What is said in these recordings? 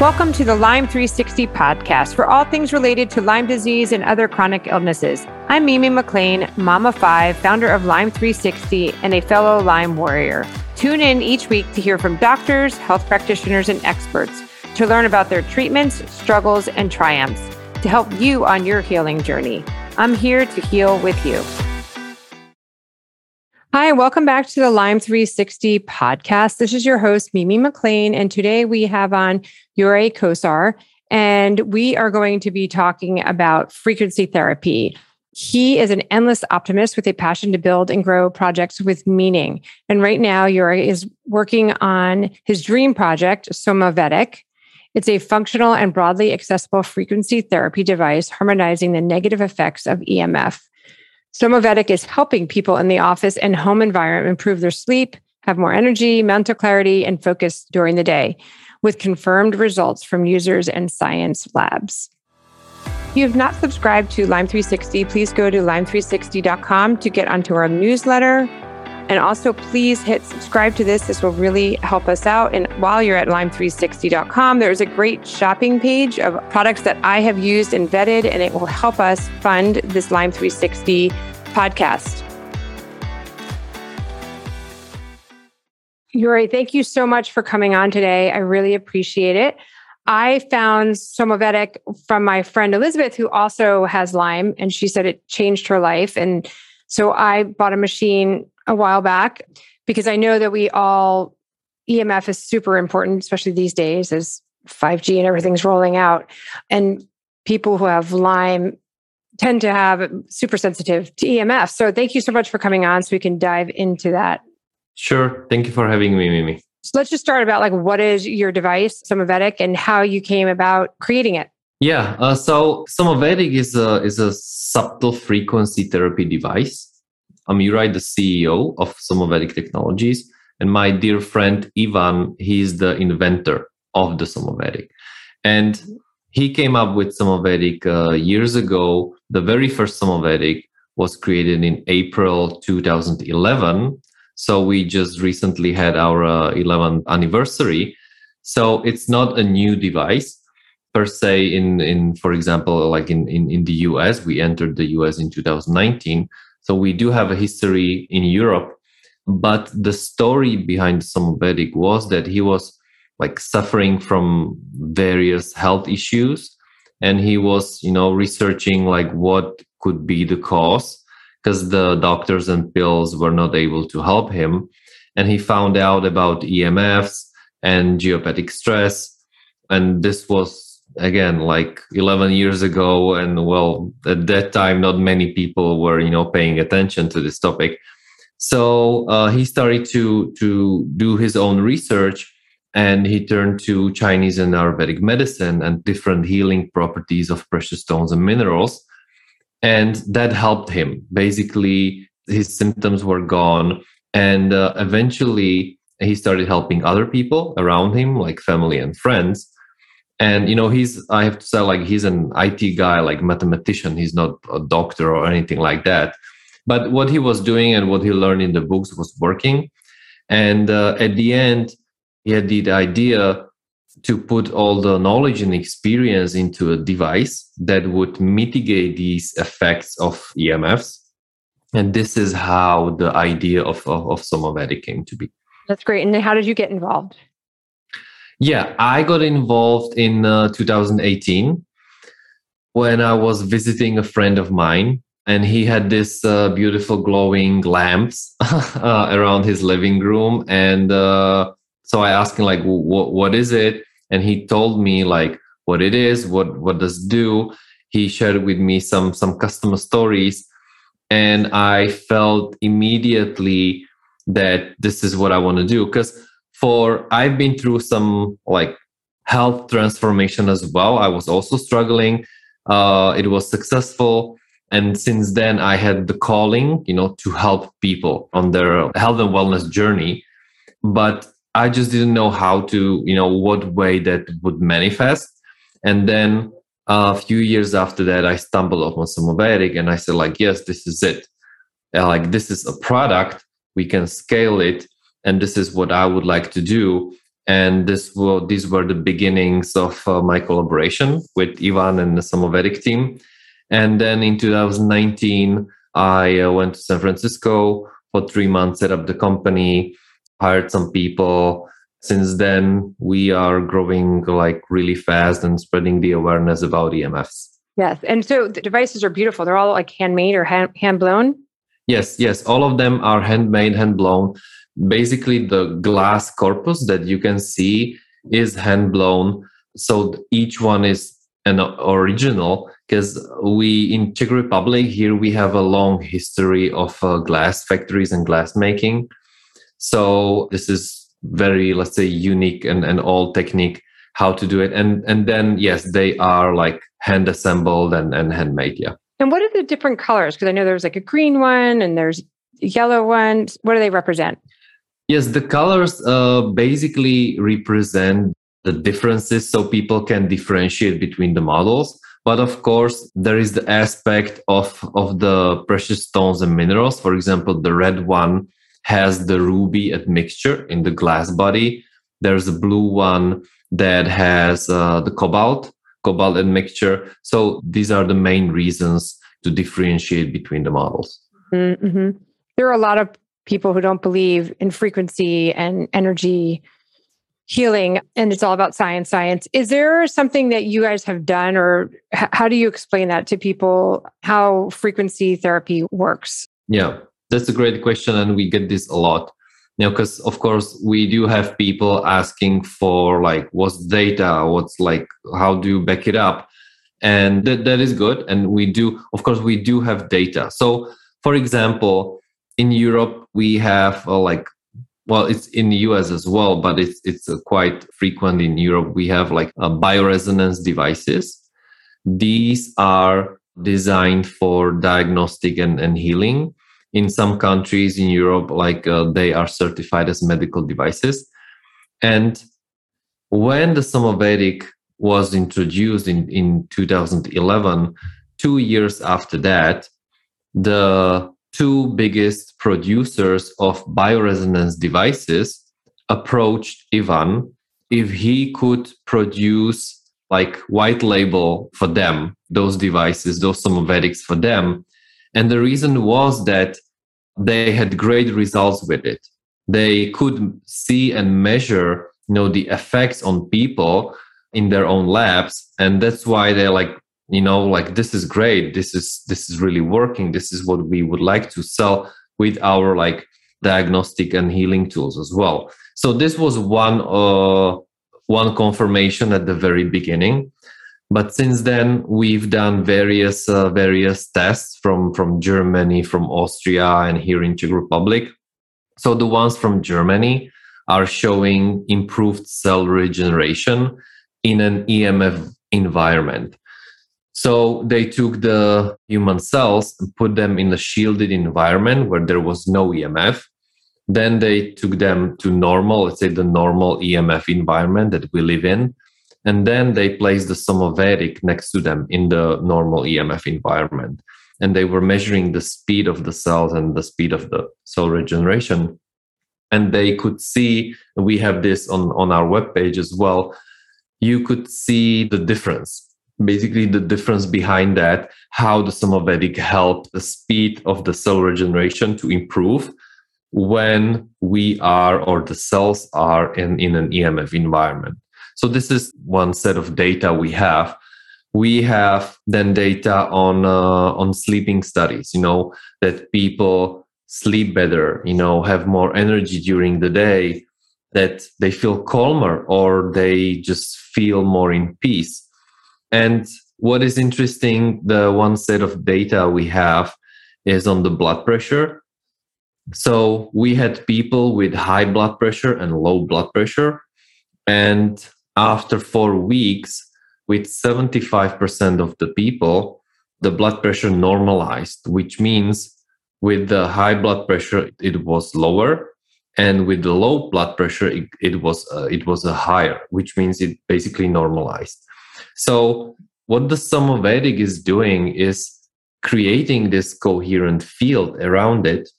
Welcome to the Lyme 360 podcast for all things related to Lyme disease and other chronic illnesses. I'm Mimi McLean, mom of five, founder of Lyme 360, and a fellow Lyme warrior. Tune in each week to hear from doctors, health practitioners, and experts to learn about their treatments, struggles, and triumphs to help you on your healing journey. I'm here to heal with you. Hi, welcome back to the Lyme 360 podcast. This is your host, Mimi McLean, and today we have on Juraj Kocar, and we are going to be talking about frequency therapy. He is an endless optimist with a passion to build and grow projects with meaning. And right now, Juraj is working on his dream project, Somavedic. It's a functional and broadly accessible frequency therapy device harmonizing the negative effects of EMF. Somavedic is helping people in the office and home environment improve their sleep, have more energy, mental clarity, and focus during the day, with confirmed results from users and science labs. If you have not subscribed to Lyme 360, please go to lyme360.com to get onto our newsletter. And also, please hit subscribe to this. This will really help us out. And while you're at lyme360.com, there's a great shopping page of products that I have used and vetted, and it will help us fund this Lyme 360 podcast. Juraj, thank you so much for coming on today. I really appreciate it. I found Somavedic from my friend Elizabeth, who also has Lyme, and she said it changed her life. And so I bought a machine a while back because I know that EMF is super important, especially these days as 5G and everything's rolling out. And people who have Lyme tend to have super sensitive to EMF. So thank you so much for coming on so we can dive into that. Sure. Thank you for having me, Mimi. So let's just start about what is your device, Somavedic, and how you came about creating it. Yeah. So Somavedic is a subtle frequency therapy device. I'm Mirai, the CEO of Somavedic Technologies, and my dear friend Ivan, he is the inventor of the Somavedic. And he came up with Somavedic years ago. The very first Somavedic was created in April 2011. So we just recently had our 11th anniversary. So it's not a new device per se. For example, in the US, we entered the US in 2019. So we do have a history in Europe, but the story behind Somavedic was that he was suffering from various health issues, and he was, researching what could be the cause, because the doctors and pills were not able to help him. And he found out about EMFs and geopathic stress. And this was, again, 11 years ago. And at that time, not many people were, paying attention to this topic. So he started to do his own research, and he turned to Chinese and Ayurvedic medicine and different healing properties of precious stones and minerals. And that helped him. Basically, his symptoms were gone. And eventually, he started helping other people around him, like family and friends. And, I have to say, he's an IT guy, mathematician. He's not a doctor or anything like that. But what he was doing and what he learned in the books was working. And at the end, he had the idea to put all the knowledge and experience into a device that would mitigate these effects of EMFs. And this is how the idea of Somavedic came to be. That's great. And then how did you get involved? Yeah, I got involved in 2018 when I was visiting a friend of mine, and he had this beautiful glowing lamps around his living room. And so I asked him, what is it? And he told me, what it is, what does it do? He shared with me some customer stories, and I felt immediately that this is what I want to do, because I've been through some health transformation as well. I was also struggling. It was successful. And since then I had the calling, to help people on their health and wellness journey. But I just didn't know how to, what way that would manifest. And then a few years after that, I stumbled upon Somavedic, and I said yes, this is it. This is a product. We can scale it. And this is what I would like to do. And these were the beginnings of my collaboration with Ivan and the Somavedic team. And then in 2019, I went to San Francisco for 3 months, set up the company, hired some people. Since then, we are growing like really fast and spreading the awareness about EMFs. Yes. And so the devices are beautiful. They're all like handmade or hand blown? Yes. Yes. All of them are handmade, hand blown. Basically, the glass corpus that you can see is hand blown. So each one is an original, because we in Czech Republic here, we have a long history of glass factories and glass making. So this is very, let's say, unique and old technique how to do it. And then, yes, they are like hand assembled and handmade. Yeah. And what are the different colors? Because I know there's like a green one and there's yellow ones. What do they represent? Yes, the colors basically represent the differences so people can differentiate between the models. But of course, there is the aspect of the precious stones and minerals. For example, the red one has the ruby admixture in the glass body. There's a blue one that has the cobalt admixture. So these are the main reasons to differentiate between the models. Mm-hmm. There are a lot of people who don't believe in frequency and energy healing, and it's all about science. Is there something that you guys have done, or how do you explain that to people, how frequency therapy works? Yeah, that's a great question. And we get this a lot. Now, because of course we do have people asking for like, what's data? What's like, how do you back it up? And that is good. And we do have data. So for example, in Europe, we have it's in the US as well, but it's quite frequent in Europe. We have like bioresonance devices. These are designed for diagnostic and healing. In some countries in Europe, they are certified as medical devices. And when the Somavedic was introduced in 2011, 2 years after that, the two biggest producers of bioresonance devices approached Ivan if he could produce like white label for them, those devices, those Somavedics for them. And the reason was that they had great results with it. They could see and measure, the effects on people in their own labs. And that's why they're like, this is great. This is really working. This is what we would like to sell with our diagnostic and healing tools as well. So this was one confirmation at the very beginning. But since then, we've done various tests from Germany, from Austria, and here in Czech Republic. So the ones from Germany are showing improved cell regeneration in an EMF environment. So they took the human cells and put them in a shielded environment where there was no EMF. Then they took them to normal, let's say the normal EMF environment that we live in. And then they placed the Somavedic next to them in the normal EMF environment. And they were measuring the speed of the cells and the speed of the cell regeneration. And they could see, we have this on our webpage as well, you could see the difference. Basically, the difference behind that, how the Somavedic helped the speed of the cell regeneration to improve when the cells are in an EMF environment. So this is one set of data we have. We have then data on sleeping studies, that people sleep better, have more energy during the day, that they feel calmer or they just feel more in peace. And what is interesting, the one set of data we have is on the blood pressure. So we had people with high blood pressure and low blood pressure. And after 4 weeks, with 75% of the people, the blood pressure normalized, which means with the high blood pressure, it was lower. And with the low blood pressure, it was a higher, which means it basically normalized. So what the Somavedic is doing is creating this coherent field around it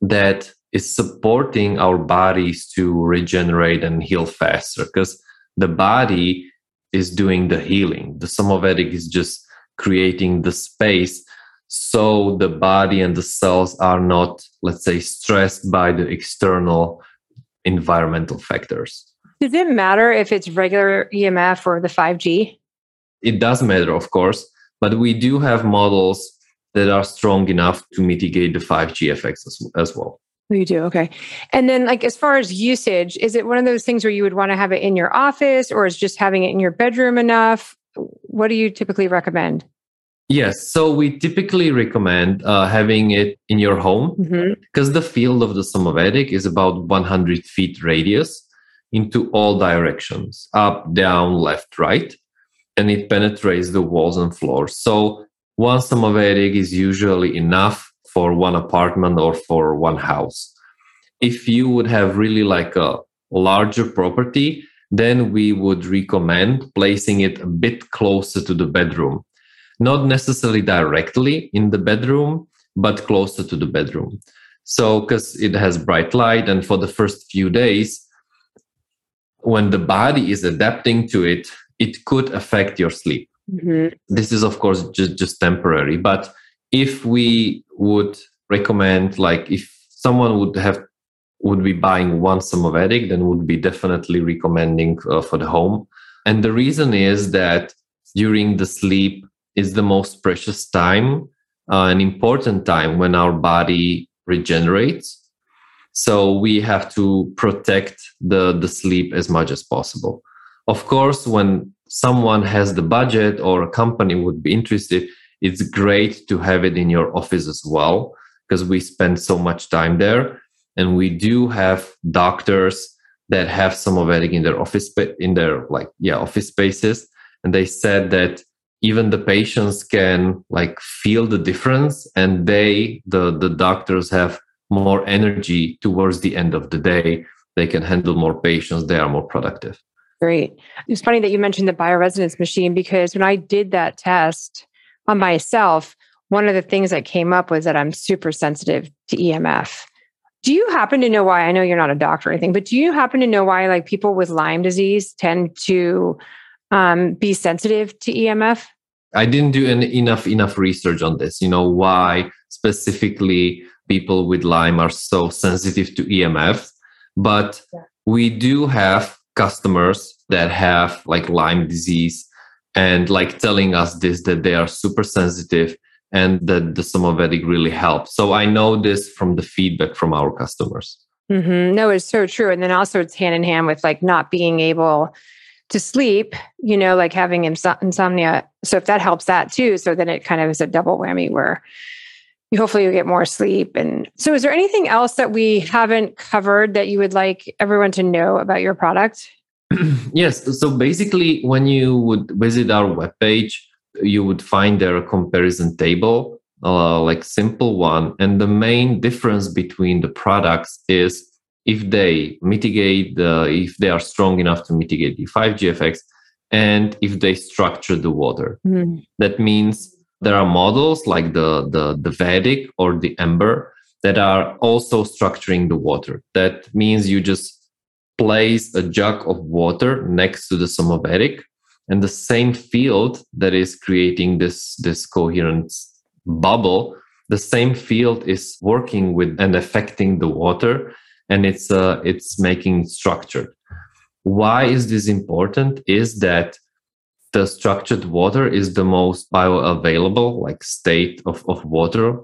that is supporting our bodies to regenerate and heal faster, because the body is doing the healing. The Somavedic is just creating the space so the body and the cells are not, let's say, stressed by the external environmental factors. Does it matter if it's regular EMF or the 5G? It does matter, of course, but we do have models that are strong enough to mitigate the 5G effects as well. You do. Okay. And then, like, as far as usage, is it one of those things where you would want to have it in your office, or is just having it in your bedroom enough? What do you typically recommend? Yes. So we typically recommend having it in your home, because the field of the Somavedic is about 100 feet radius into all directions, up, down, left, right. And it penetrates the walls and floors. So one Somavedic is usually enough for one apartment or for one house. If you would have really like a larger property, then we would recommend placing it a bit closer to the bedroom. Not necessarily directly in the bedroom, but closer to the bedroom. So, because it has bright light, and for the first few days, when the body is adapting to it, it could affect your sleep. This is, of course, just temporary. But if we would recommend, like, if someone would be buying one Somavedic, then would be definitely recommending for the home. And the reason is that during the sleep is the most precious time, an important time when our body regenerates. So we have to protect the sleep as much as possible. Of course, when someone has the budget or a company would be interested, it's great to have it in your office as well, because we spend so much time there. And we do have doctors that have Somavedic in their office, office spaces. And they said that even the patients can like feel the difference, and the doctors have more energy towards the end of the day. They can handle more patients. They are more productive. Great. It's funny that you mentioned the bioresonance machine, because when I did that test on myself, one of the things that came up was that I'm super sensitive to EMF. Do you happen to know why? I know you're not a doctor or anything, but do you happen to know why, like, people with Lyme disease tend to be sensitive to EMF? I didn't do enough research on this. You know, why specifically people with Lyme are so sensitive to EMF, but we do have customers that have like Lyme disease and like telling us this, that they are super sensitive and that the Somavedic really helps. So I know this from the feedback from our customers. No, it's so true. And then also it's hand in hand with like not being able to sleep, you know, like having insomnia. So if that helps that too, so then it kind of is a double whammy where you hopefully get more sleep. And so is there anything else that we haven't covered that you would like everyone to know about your product? Yes. So basically, when you would visit our webpage, you would find there a comparison table, like simple one. And the main difference between the products is if they mitigate, if they are strong enough to mitigate the 5G effects, and if they structure the water. That means there are models like the Vedic or the Ember that are also structuring the water. That means you just place a jug of water next to the Somavedic, and the same field that is creating this coherent bubble, the same field is working with and affecting the water, and it's making it structured. Why is this important? Is that the structured water is the most bioavailable like state of water.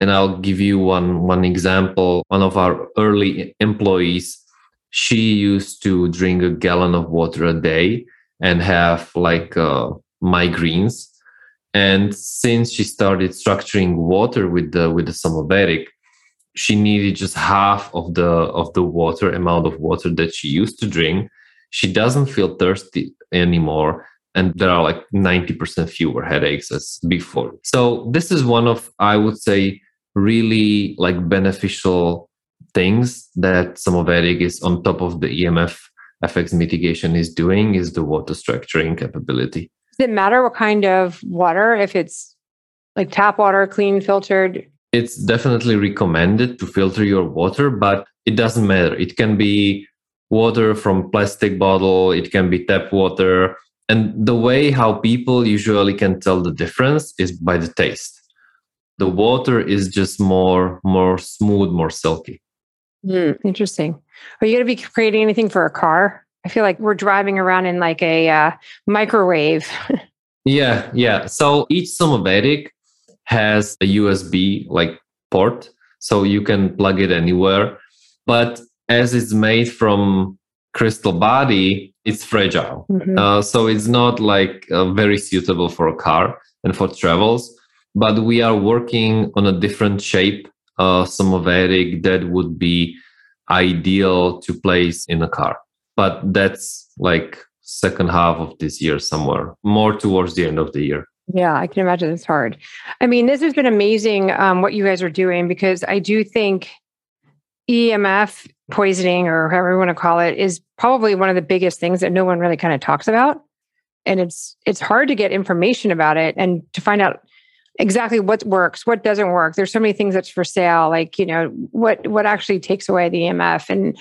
And I'll give you one example. One of our early employees, she used to drink a gallon of water a day and have like migraines. And since she started structuring water with the Somavedic, she needed just half of the water amount of water that she used to drink. She doesn't feel thirsty anymore. And there are like 90% fewer headaches as before. So this is one of, I would say, really like beneficial things that Somavedic is on top of the EMF effects mitigation is doing, is the water structuring capability. Does it matter what kind of water, if it's like tap water, clean, filtered? It's definitely recommended to filter your water, but it doesn't matter. It can be water from plastic bottle, it can be tap water. And the way how people usually can tell the difference is by the taste. The water is just more smooth, more silky. Interesting. Are you going to be creating anything for a car? I feel like we're driving around in like a microwave. Yeah. So each Somavedic has a USB like port, so you can plug it anywhere. But as it's made from crystal body, it's fragile. Mm-hmm. So it's not like very suitable for a car and for travels. But we are working on a different shape, Somavedic, that would be ideal to place in a car. But that's like second half of this year somewhere, more towards the end of the year. Yeah, I can imagine it's hard. I mean, this has been amazing what you guys are doing, because I do think EMF poisoning, or however you want to call it, is probably one of the biggest things that no one really kind of talks about. And it's hard to get information about it and to find out exactly what works, what doesn't work. There's so many things that's for sale, like, you know, what actually takes away the EMF.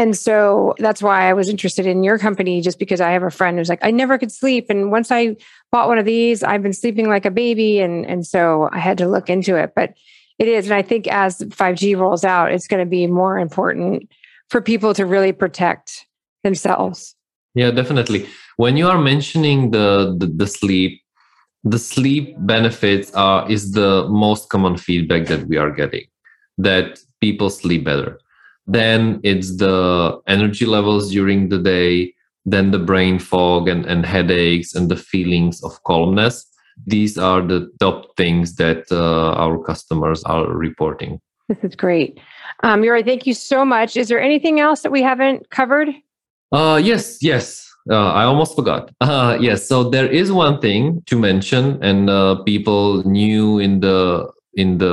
And so that's why I was interested in your company, just because I have a friend who's like, I never could sleep. And once I bought one of these, I've been sleeping like a baby. And so I had to look into it, but it is. And I think as 5G rolls out, it's going to be more important for people to really protect themselves. Yeah, definitely. When you are mentioning the sleep, the sleep benefits is the most common feedback that we are getting, that people sleep better. Then it's the energy levels during the day, then the brain fog and headaches and the feelings of calmness. These are the top things that our customers are reporting. This is great. Juraj, thank you so much. Is there anything else that we haven't covered? Yes. I almost forgot. Yes. So there is one thing to mention, and people new in the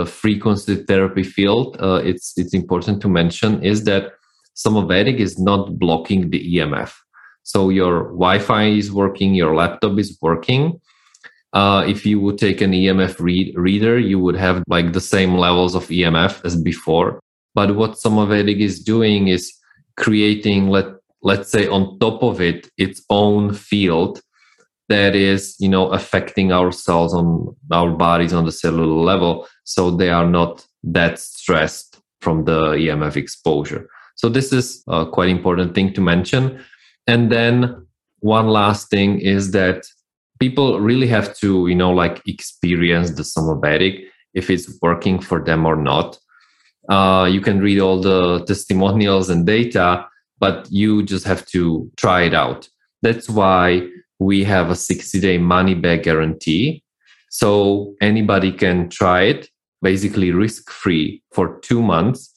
frequency therapy field, it's important to mention, is that Somavedic is not blocking the EMF. So your Wi-Fi is working, your laptop is working. If you would take an EMF reader, you would have like the same levels of EMF as before. But what Somavedic is doing is creating, let's say, on top of it, its own field that is, you know, affecting our cells, on our bodies on the cellular level, so they are not that stressed from the EMF exposure. So this is a quite important thing to mention. And then one last thing is that people really have to, you know, like experience the Somavedic, if it's working for them or not. You can read all the testimonials and data, but you just have to try it out. That's why we have a 60-day money-back guarantee. So anybody can try it, basically risk-free, for 2 months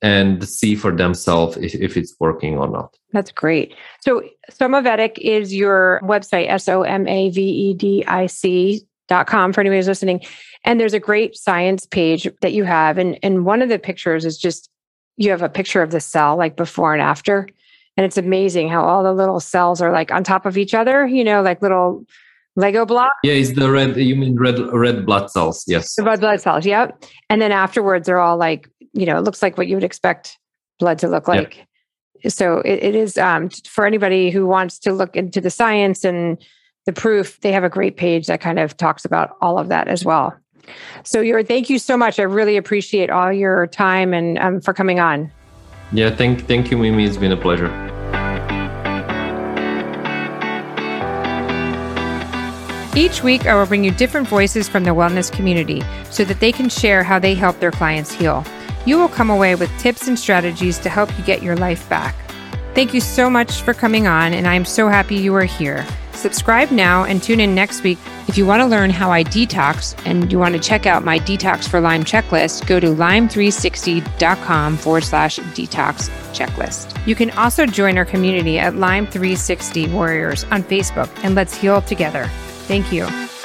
and see for themselves if it's working or not. That's great. So Somavedic is your website, SOMAVEDIC.com, for anybody who's listening. And there's a great science page that you have. And one of the pictures is just, you have a picture of the cell, like before and after. And it's amazing how all the little cells are like on top of each other, you know, like little Lego blocks. Yeah, it's the red, you mean red blood cells. Yes. The red blood cells, yep. And then afterwards, they're all like, you know, it looks like what you would expect blood to look like. Yep. So it is, for anybody who wants to look into the science and the proof, they have a great page that kind of talks about all of that as well. So Juraj, thank you so much. I really appreciate all your time and for coming on. Yeah, thank you, Mimi. It's been a pleasure. Each week, I will bring you different voices from the wellness community so that they can share how they help their clients heal. You will come away with tips and strategies to help you get your life back. Thank you so much for coming on, and I am so happy you are here. Subscribe now and tune in next week. If you want to learn how I detox and you want to check out my Detox for Lyme checklist, go to Lyme360.com/detox checklist. You can also join our community at Lyme 360 Warriors on Facebook, and let's heal together. Thank you.